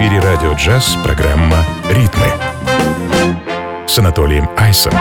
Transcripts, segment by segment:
эфире радио «Джаз» программа «Ритмы» с Анатолием Айсом.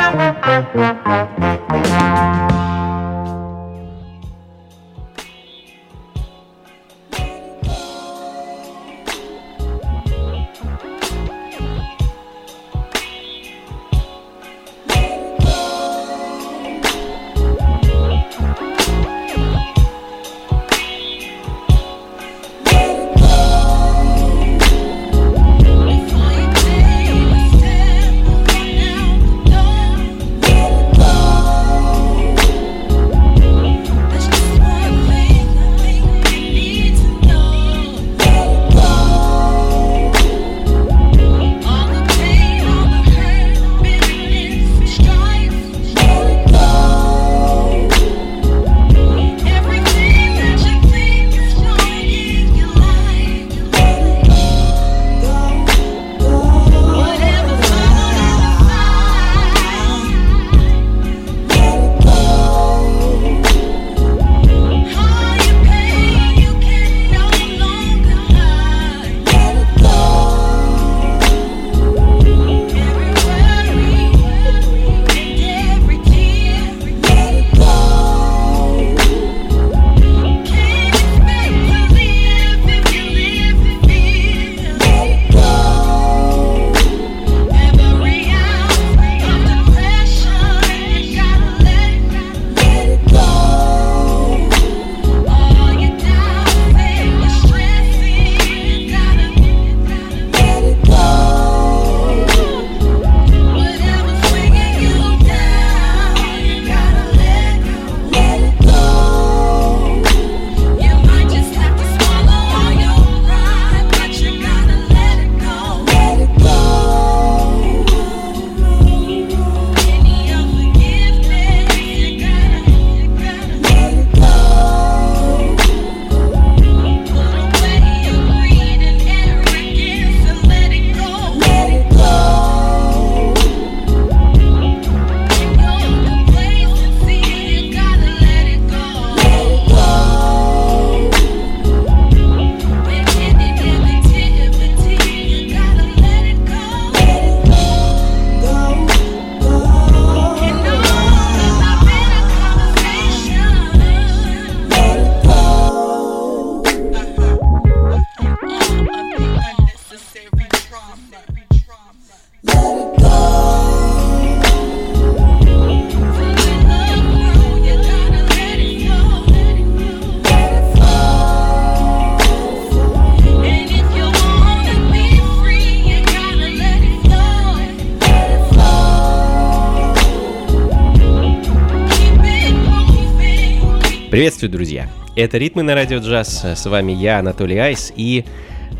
Приветствую, друзья! Это «Ритмы» на радио «Джаз». С вами я, Анатолий Айс, и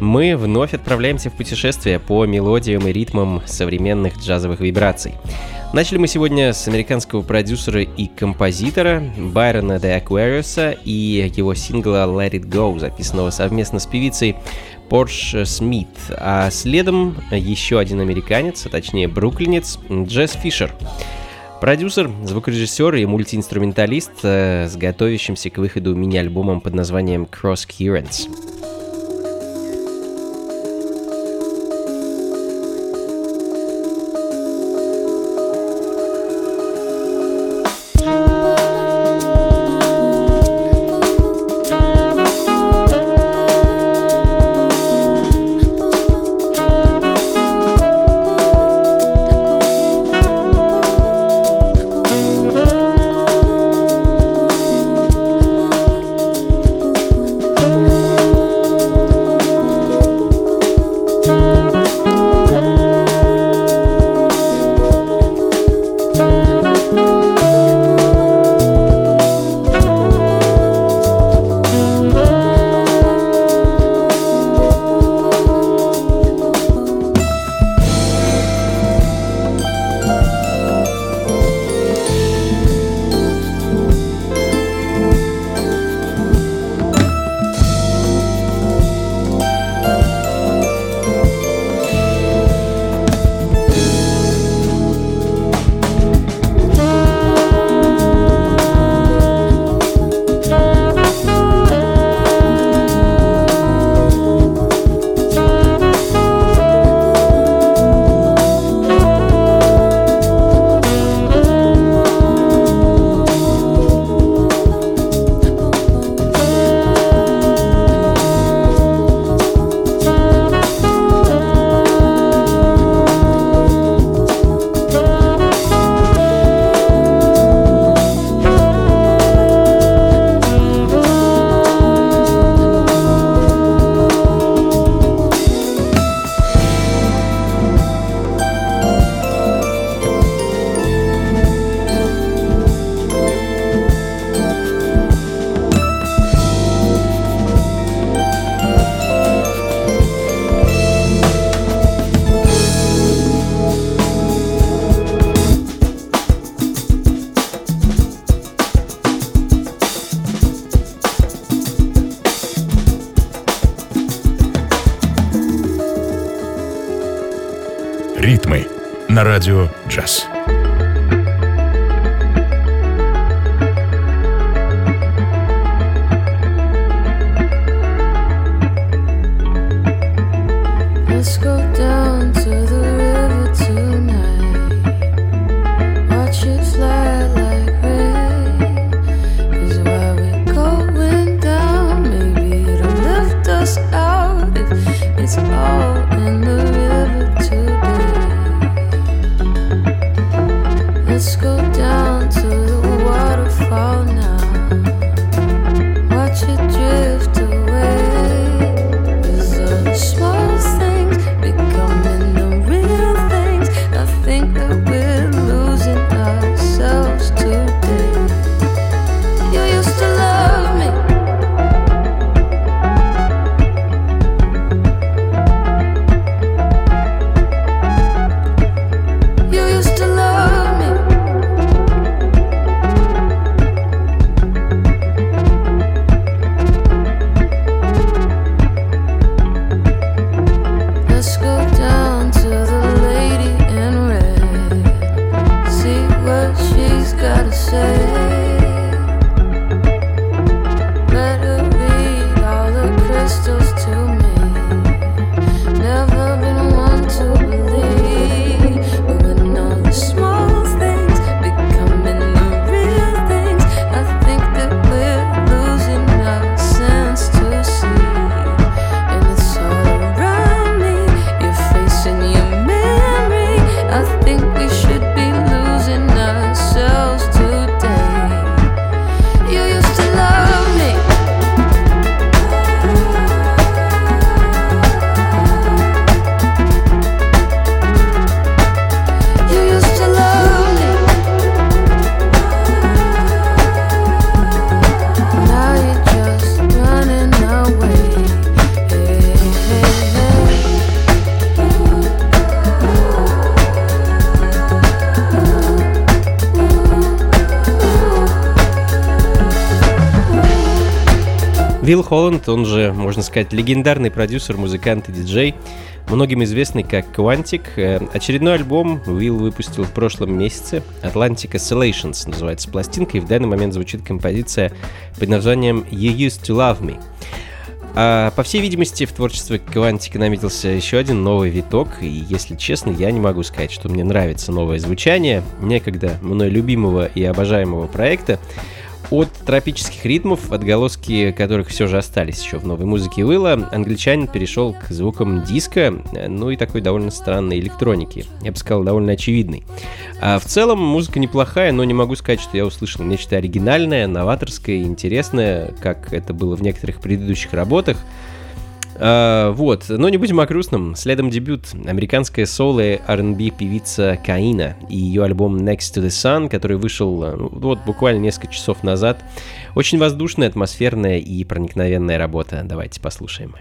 мы вновь отправляемся в путешествие по мелодиям и ритмам современных джазовых вибраций. Начали мы сегодня с американского продюсера и композитора Байрона Де Аквариуса и его сингла «Let It Go», записанного совместно с певицей Порш Смит, а следом еще один американец, а точнее бруклинец, Джесс Фишер. Продюсер, звукорежиссер и мультиинструменталист с готовящимся к выходу мини-альбомом под названием Crosscurrents. на радио «Джаз». Вилл Холланд, он же, можно сказать, легендарный продюсер, музыкант и диджей, многим известный как Квантик. Очередной альбом Вилл выпустил в прошлом месяце. Atlantic Oscillations называется пластинка, и в данный момент звучит композиция под названием You Used to Love Me. А, по всей видимости, в творчестве Квантика наметился еще один новый виток, и, если честно, я не могу сказать, что мне нравится новое звучание некогда мной любимого и обожаемого проекта. От тропических ритмов, отголоски которых все же остались еще в новой музыке Уилла, англичанин перешел к звукам диско, ну и такой довольно странной электроники, я бы сказал, довольно очевидной. А в целом музыка неплохая, но не могу сказать, что я услышал нечто оригинальное, новаторское и интересное, как это было в некоторых предыдущих работах. Вот, но не будем о грустном. Следом дебют американская соло и R&B певица Каина и ее альбом Next to the Sun, который вышел вот буквально несколько часов назад. Очень воздушная, атмосферная и проникновенная работа. Давайте послушаем.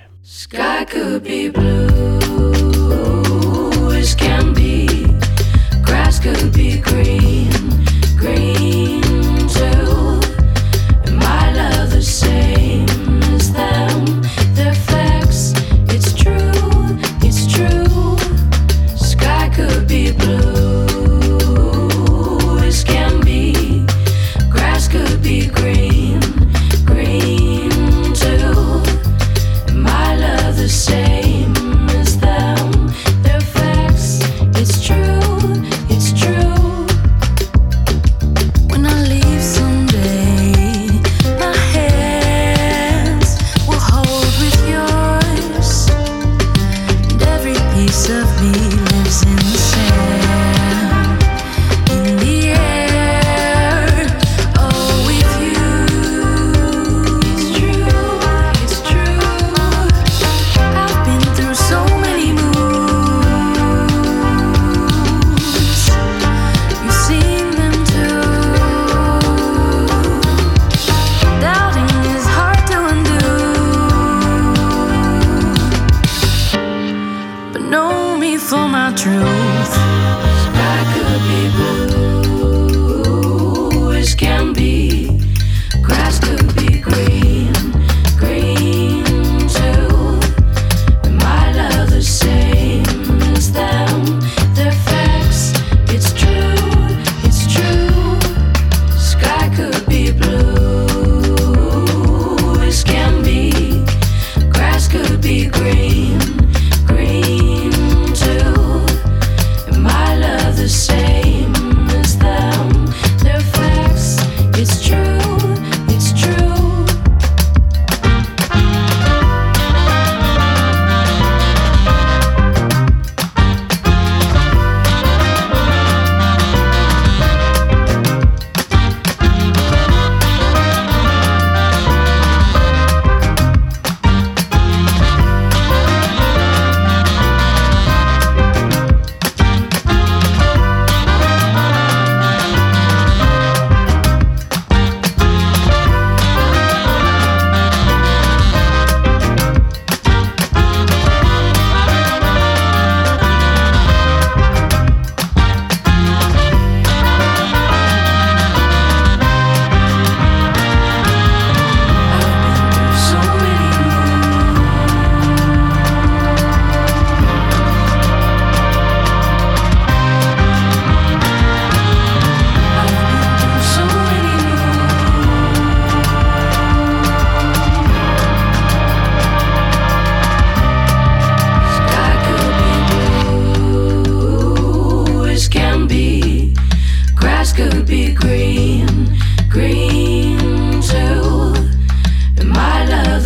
Their facts,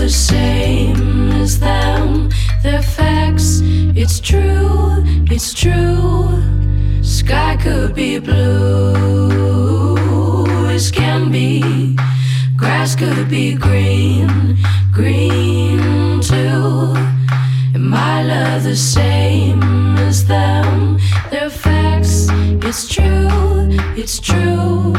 the same as them. They're facts, it's true, it's true. Sky could be blue, as can be. Grass could be green, green too. Am I love the same as them? They're facts, it's true, it's true.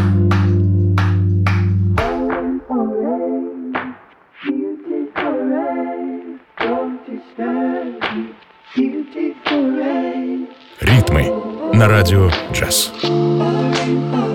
Ритмы на радио «Джаз». Thank you.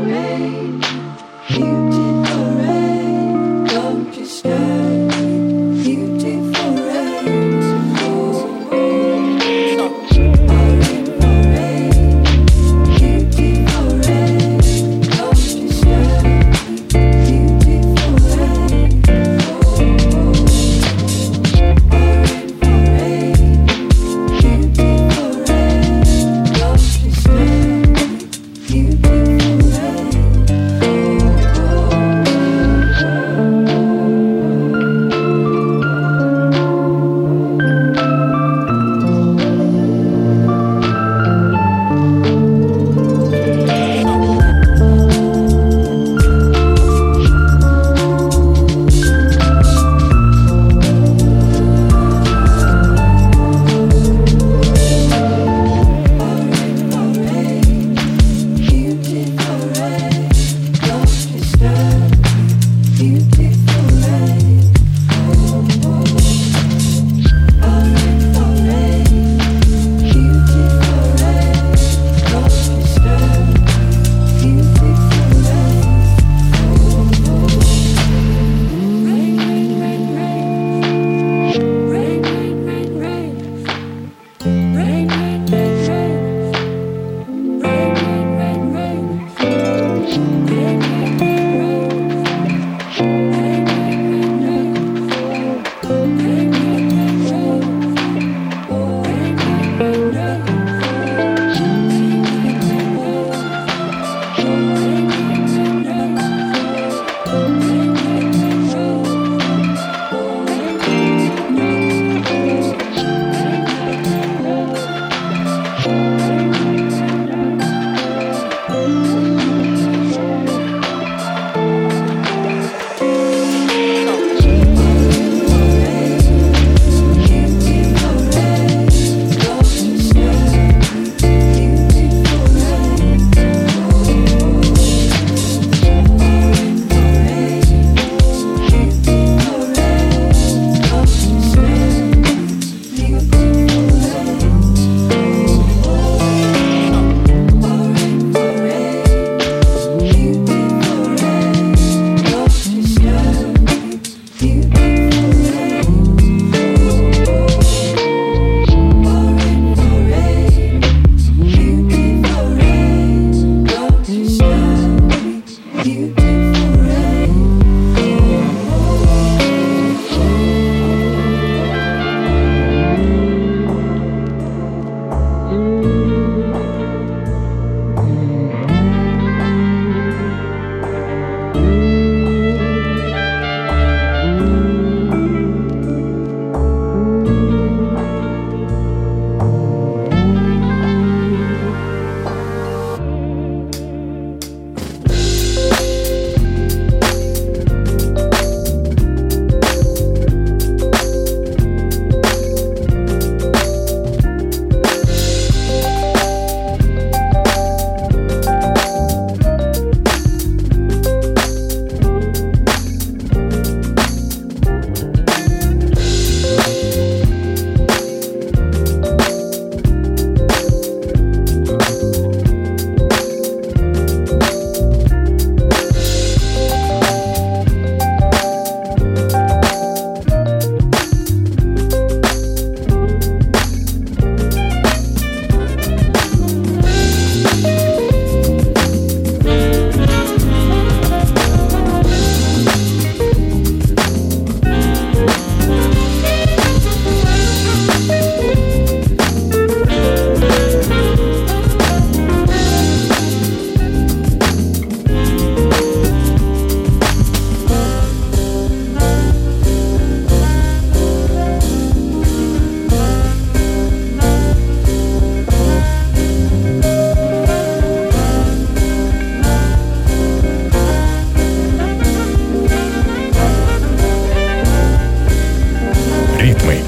Ритмы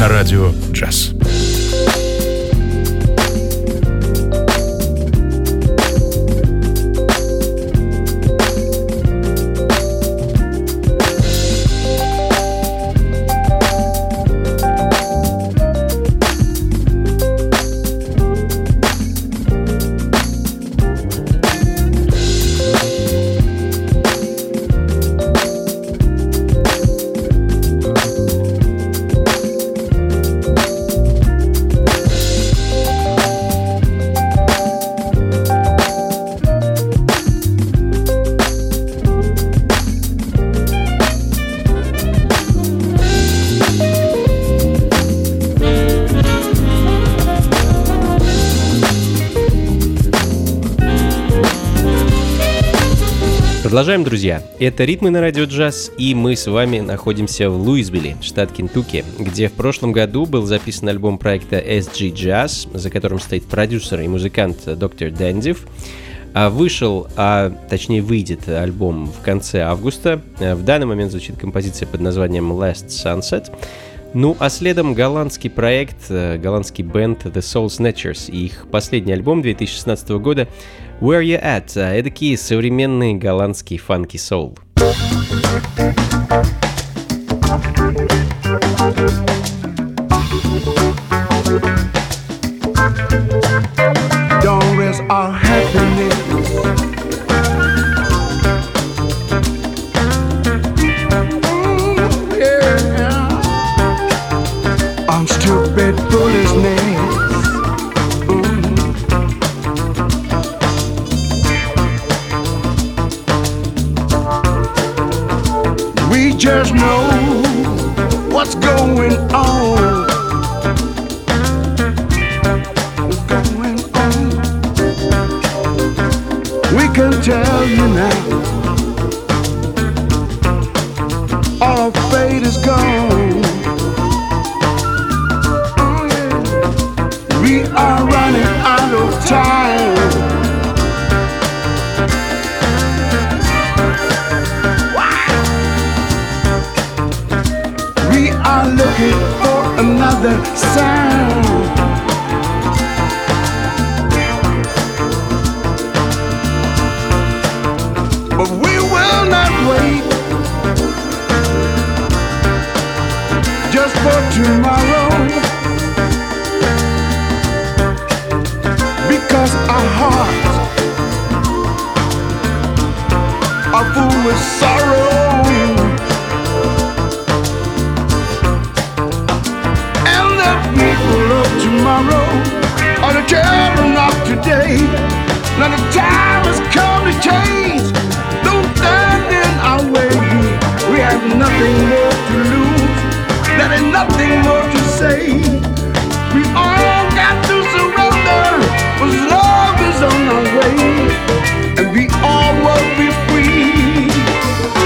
на радио «Джаз». Продолжаем, друзья. Это «Ритмы на радио джаз», и мы с вами находимся в Луисвилле, штат Кентукки, где в прошлом году был записан альбом проекта SG Jazz, за которым стоит продюсер и музыкант Доктор Дэндив. Выйдет альбом в конце августа. В данный момент звучит композиция под названием «Last Sunset». Ну, а следом голландский проект, голландский бенд The Soul Snatchers и их последний альбом 2016 года Where You At, эдакий современный голландский фанки-соул. Just know what's going on. What's going on? We can tell you now. All fate is gone. We are running out of time. Looking for another sound. But we will not wait just for tomorrow, because our hearts are full of sorrow. Tomorrow or the children of today. Now the time has come to change. Don't stand in our way. We have nothing more to lose. There is nothing more to say. We all got to surrender, cause love is on our way. And we all will be free.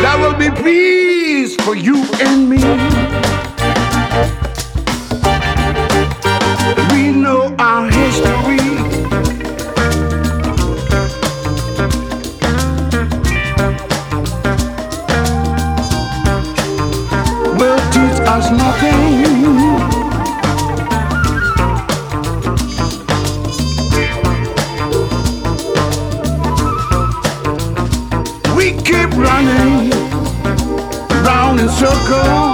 There will be peace for you and me. We know our history. Will teach us nothing. We keep running round in circles.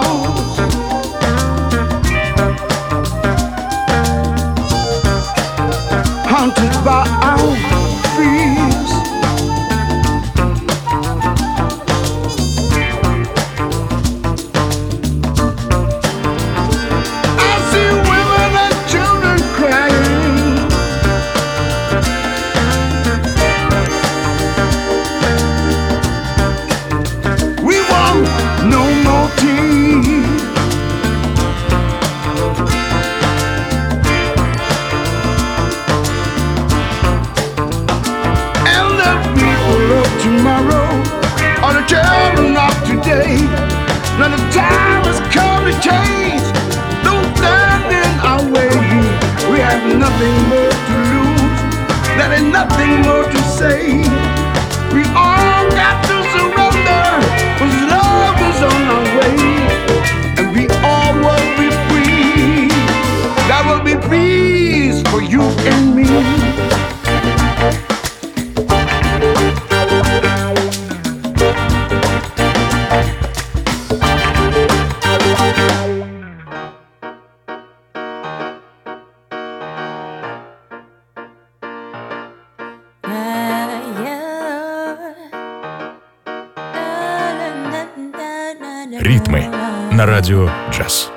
for you and me. Ритмы на радио «Джаз».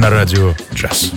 на радио «Джаз».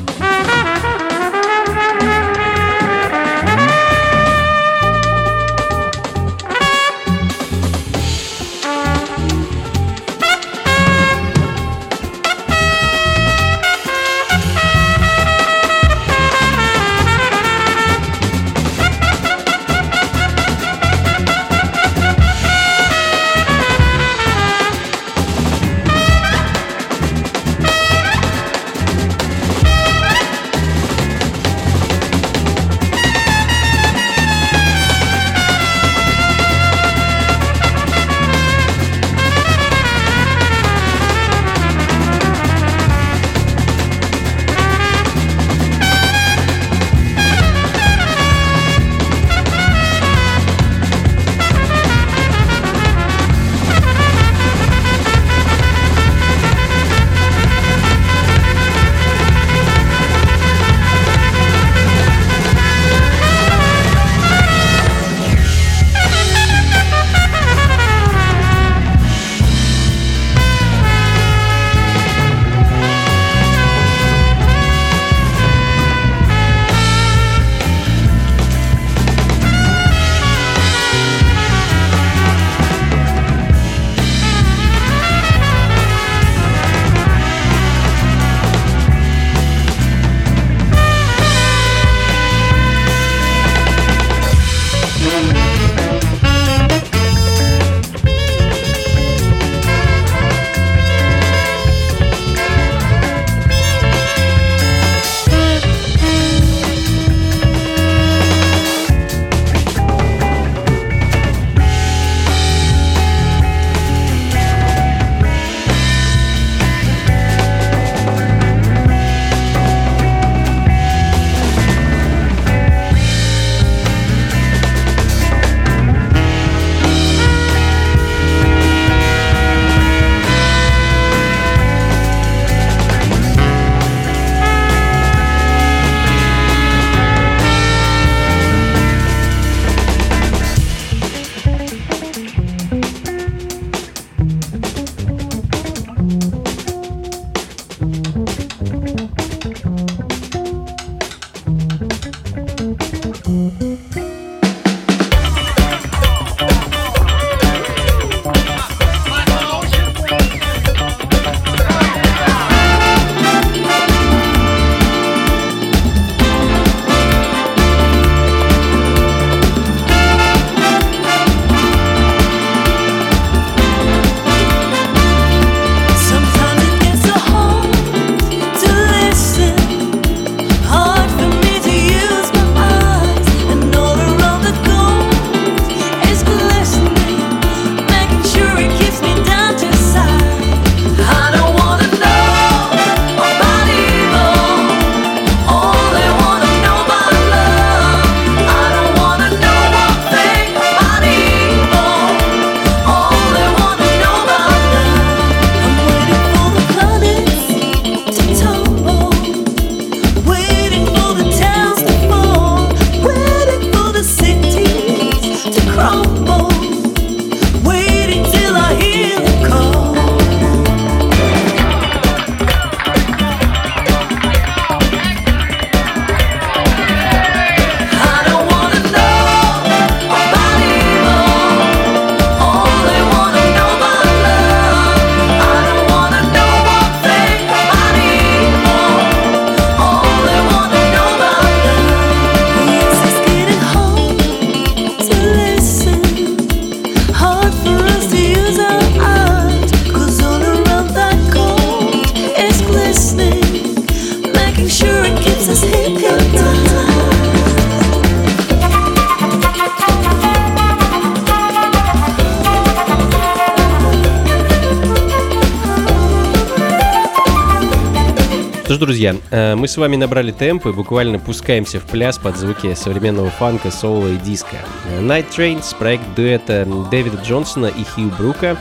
Друзья, мы с вами набрали темп и буквально пускаемся в пляс под звуки современного фанка, соло и диска. Night Trains — проект дуэта Дэвида Джонсона и Хью Брука.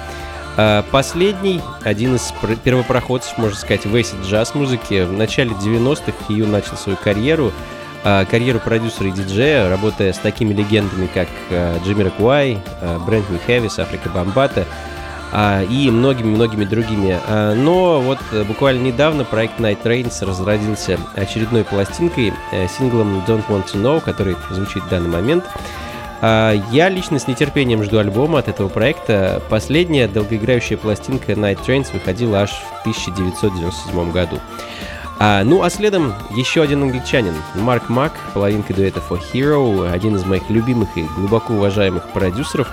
Последний, один из первопроходцев, можно сказать, в эссе джаз-музыки. В начале 90-х Хью начал свою карьеру продюсера и диджея, работая с такими легендами, как Джимми Ракуай, Brand New Heavy, Африка Бамбата. и многими-многими другими. Но вот буквально недавно проект Night Trains разродился очередной пластинкой, синглом Don't Want to Know, который звучит в данный момент. Я лично с нетерпением жду альбома от этого проекта. Последняя долгоиграющая пластинка Night Trains выходила аж в 1997 году. Ну а следом еще один англичанин, Марк Мак, половинка дуэта For Hero, один из моих любимых и глубоко уважаемых продюсеров,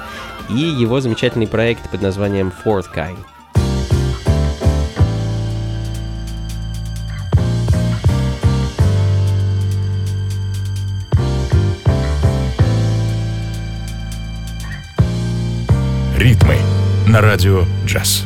и его замечательный проект под названием Fourth Kind. Ритмы на радио «Джаз».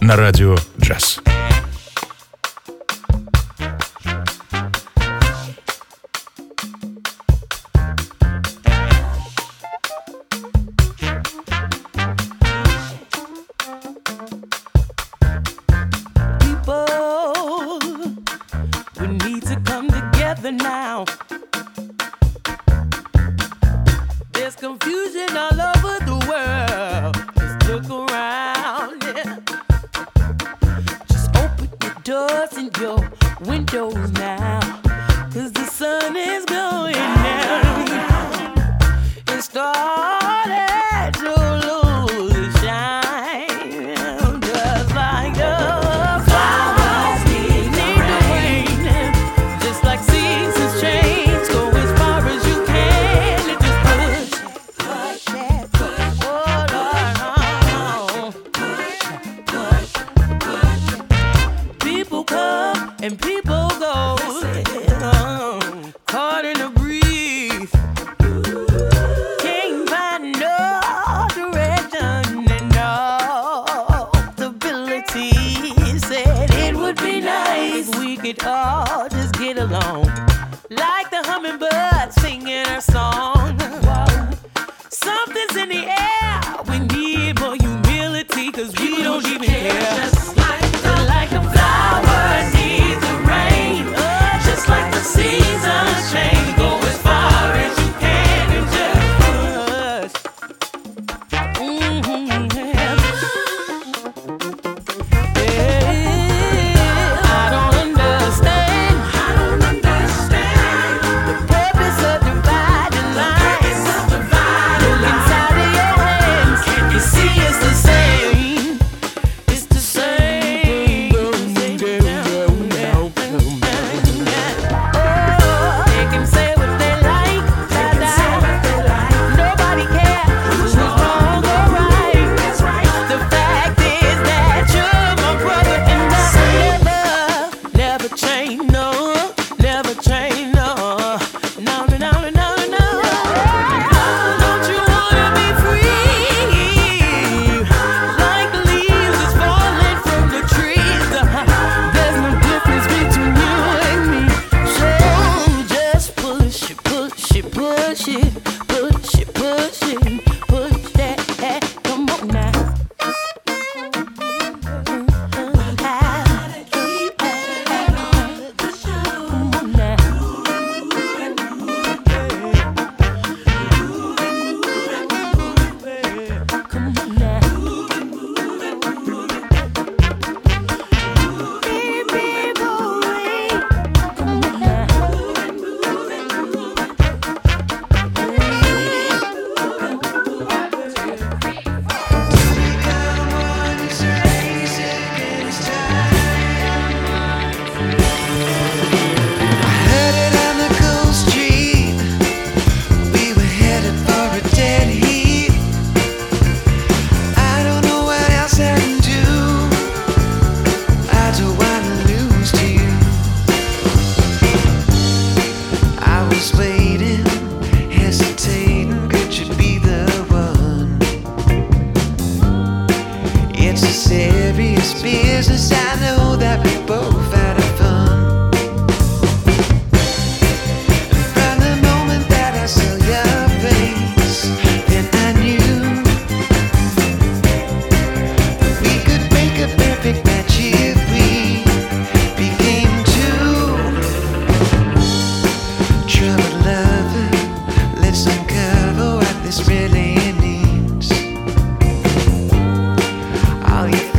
На радио «Джаз». doors and your windows now, 'cause the sun is going down. It started to lose its shine, just like the flowers need the rain, just like seasons change. Go as far as you can and just push, oh Lord, push. People come and people go. Oh, just get along, like the hummingbird singing our song. Whoa. Something's in the air. We need more humility, 'cause we don't even care. Just like the flowers need the rain, just like the seasons change. Go as far as you can and just push. Mm-hmm.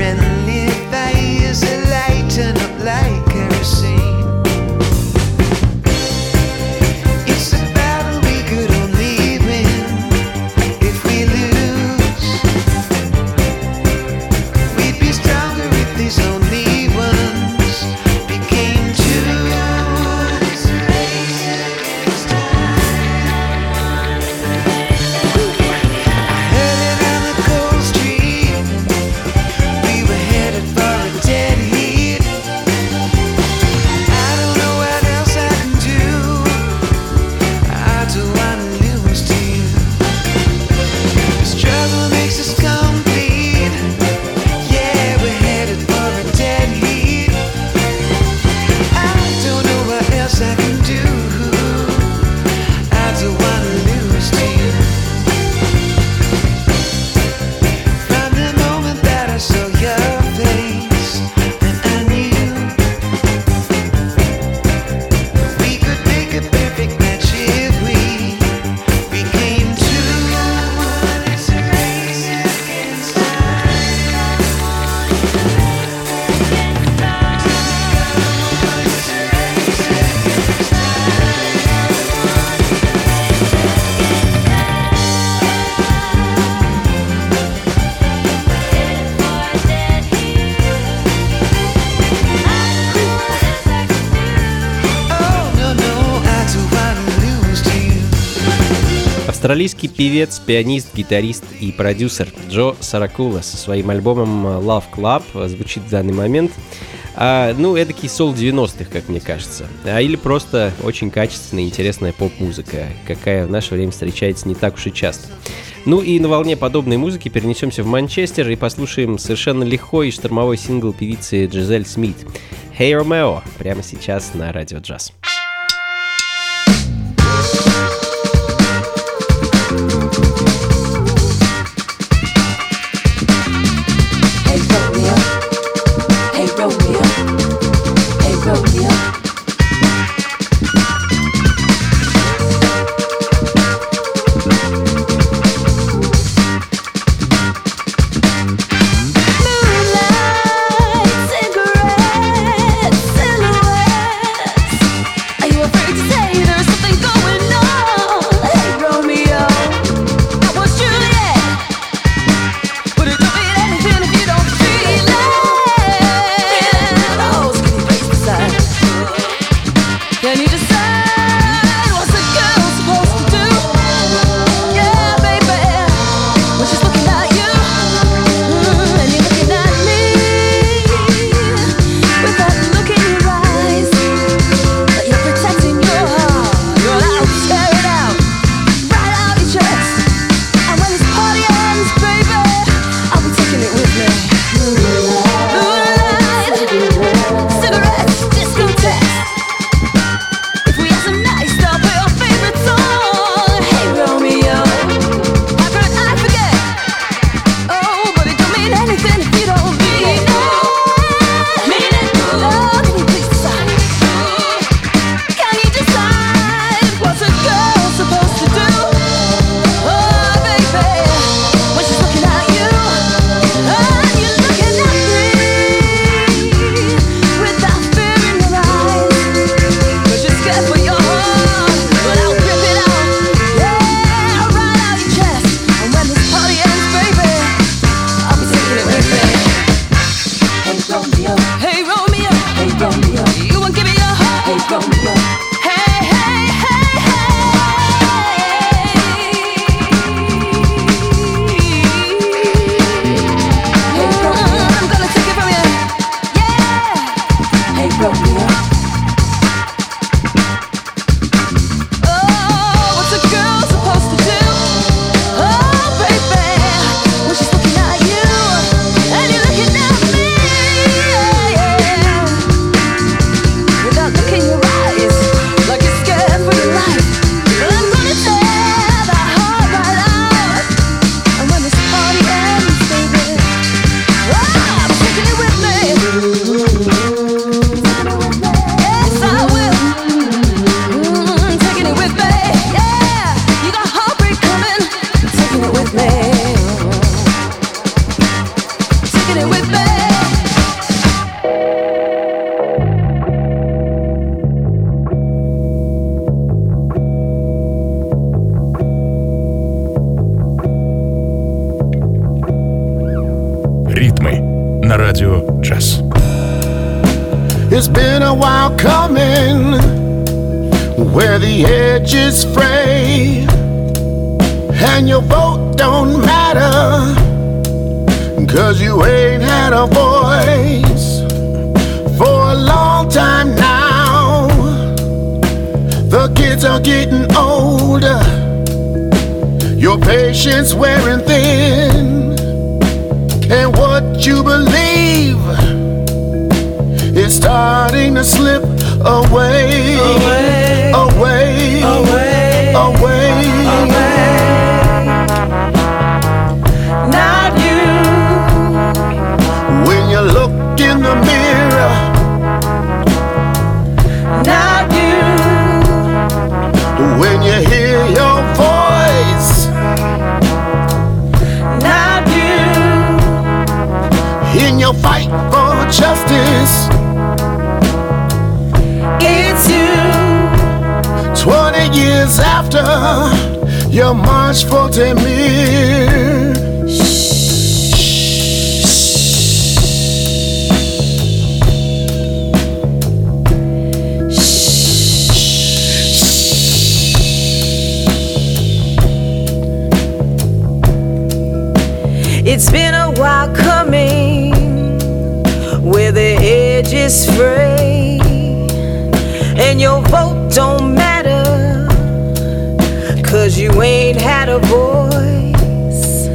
Friendly face, a light and Австралийский певец, пианист, гитарист и продюсер Джо Саракула со своим альбомом Love Club звучит в данный момент. Ну, эдакий сол 90-х, как мне кажется. Или просто очень качественная и интересная поп-музыка, какая в наше время встречается не так уж и часто. Ну и на волне подобной музыки перенесемся в Манчестер и послушаем совершенно лихой и штормовой сингл певицы Джизель Смит «Hey Romeo» прямо сейчас на Радио Джаз. It's been a while coming, where the edge is frayed, and your vote don't matter, cause you ain't had a voice for a long time now. The kids are getting older, your patience wearing thin, and what you believe it's starting to slip away, away, away, away, away, away. Not you. When you look in the mirror, not you. When you hear your voice, not you. In your fight for justice, 20 years after your march for Temir. It's been a while coming, where the edge is frayed, and your vote don't matter, 'cause you ain't had a voice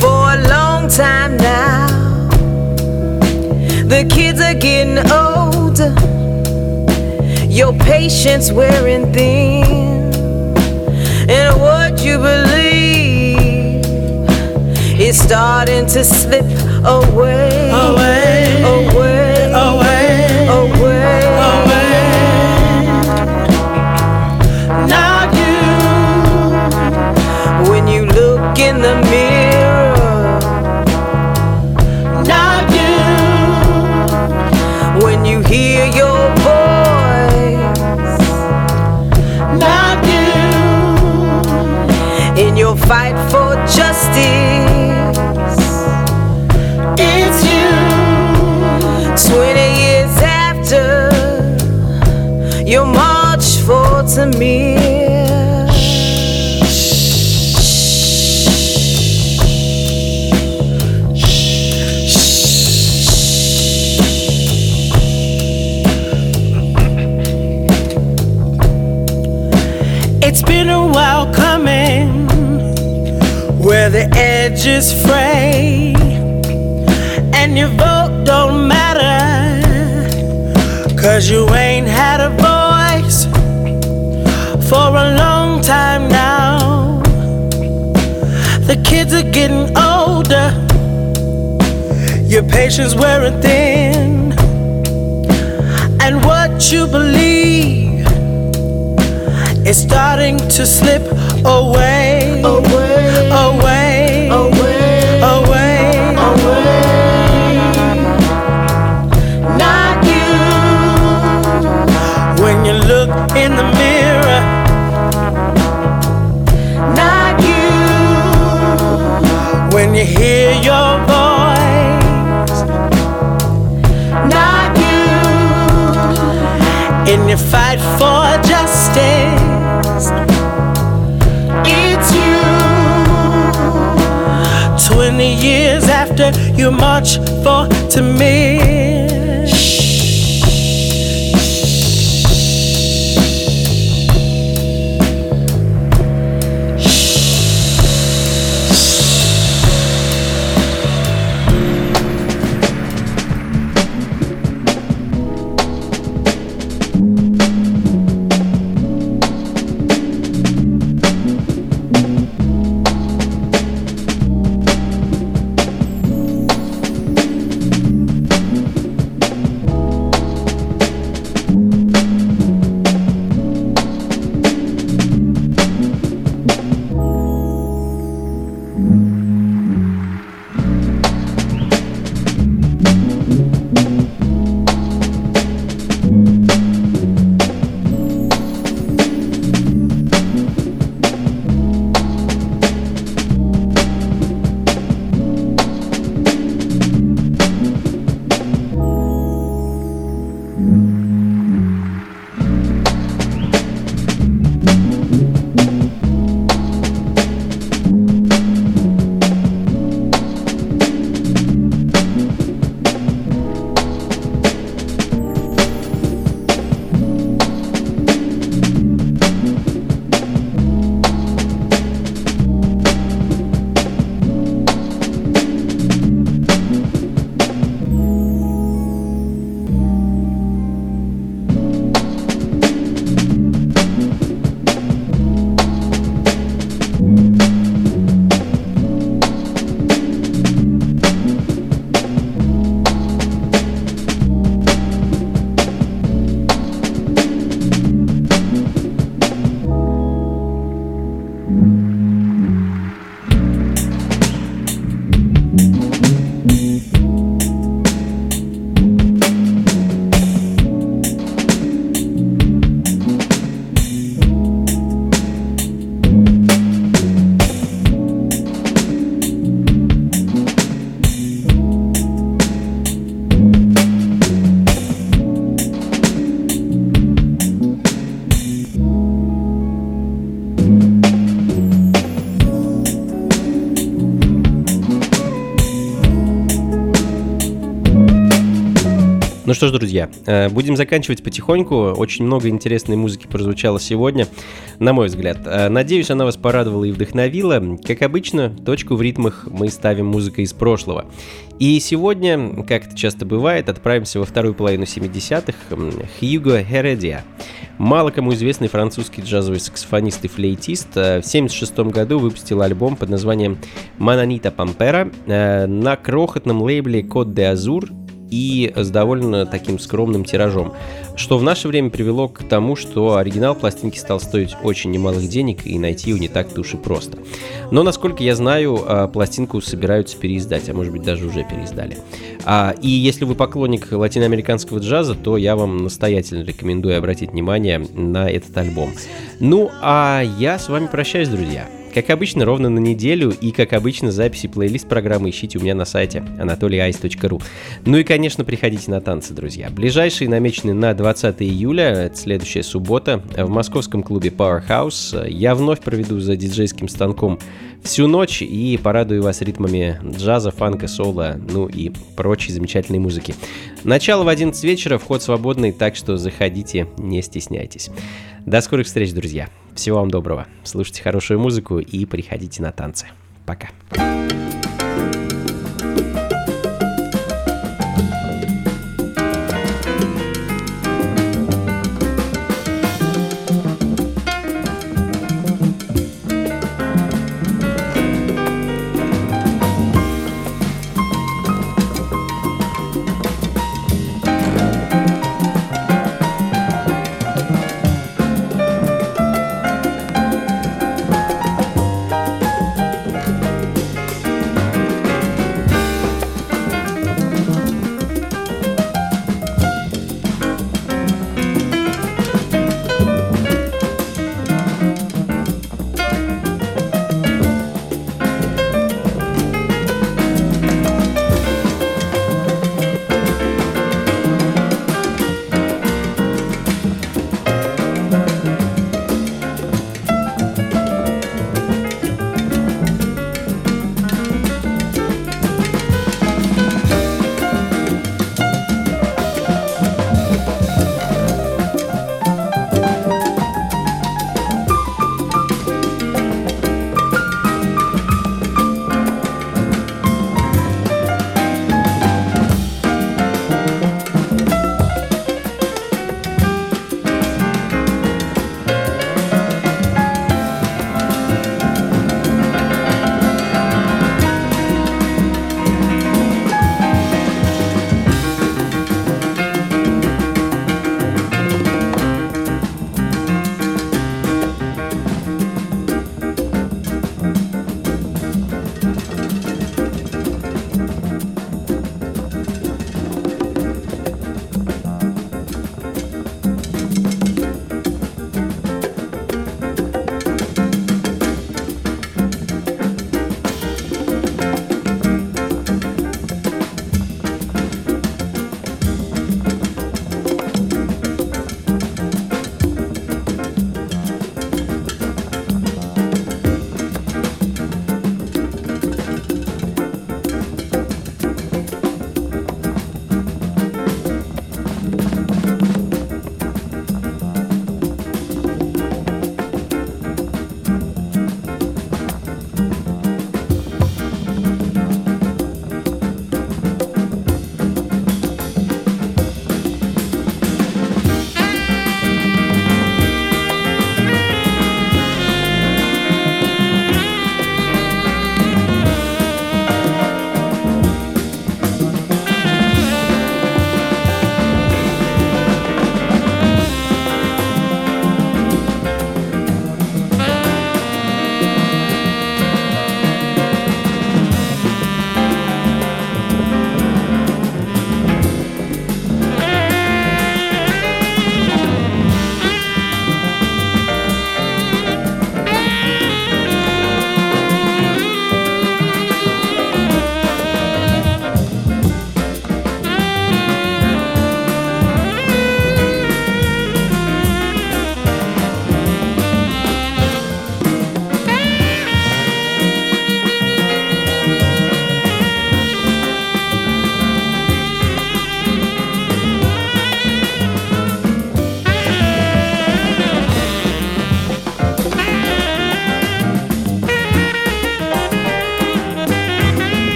for a long time now. The kids are getting older, your patience wearing thin, and what you believe is starting to slip away, away, away, away, away, away. Not you. When you look in the mirror, not you. When you hear your voice, not you. In your fight for justice, it's you. 20 years after your march for Tamir. It's been a while coming, where the edge is frayed, and your vote don't matter, 'cause you ain't had a voice for a long time now. The kids are getting older, your patience wearing thin, and what you believe is starting to slip away, away, away, away, away, away. In the mirror, not you. When you hear your voice, not you. In your fight for justice, it's you. 20 years after you march for Tamir. Ну что ж, друзья, будем заканчивать потихоньку. Очень много интересной музыки прозвучало сегодня, на мой взгляд. Надеюсь, она вас порадовала и вдохновила. Как обычно, точку в ритмах мы ставим музыкой из прошлого. И сегодня, как это часто бывает, отправимся во вторую половину 70-х. Хьюго Хередия. Мало кому известный французский джазовый саксофонист и флейтист. В 1976 году выпустил альбом под названием Mananita Pampera на крохотном лейбле Code d'Azur и с довольно таким скромным тиражом, что в наше время привело к тому, что оригинал пластинки стал стоить очень немалых денег, и найти его не так-то уж и просто. Но, насколько я знаю, пластинку собираются переиздать, а может быть даже уже переиздали. И если вы поклонник латиноамериканского джаза, то я вам настоятельно рекомендую обратить внимание на этот альбом. Ну, а я с вами прощаюсь, друзья. Как обычно, ровно на неделю, и, как обычно, записи плейлист программы ищите у меня на сайте anatoliaice.ru. Ну и, конечно, приходите на танцы, друзья. Ближайшие намечены на 20 июля, это следующая суббота, в московском клубе Powerhouse. Я вновь проведу за диджейским станком всю ночь и порадую вас ритмами джаза, фанка, соло, ну и прочей замечательной музыки. Начало в 11 вечера, вход свободный, так что заходите, не стесняйтесь. До скорых встреч, друзья. Всего вам доброго. Слушайте хорошую музыку и приходите на танцы. Пока.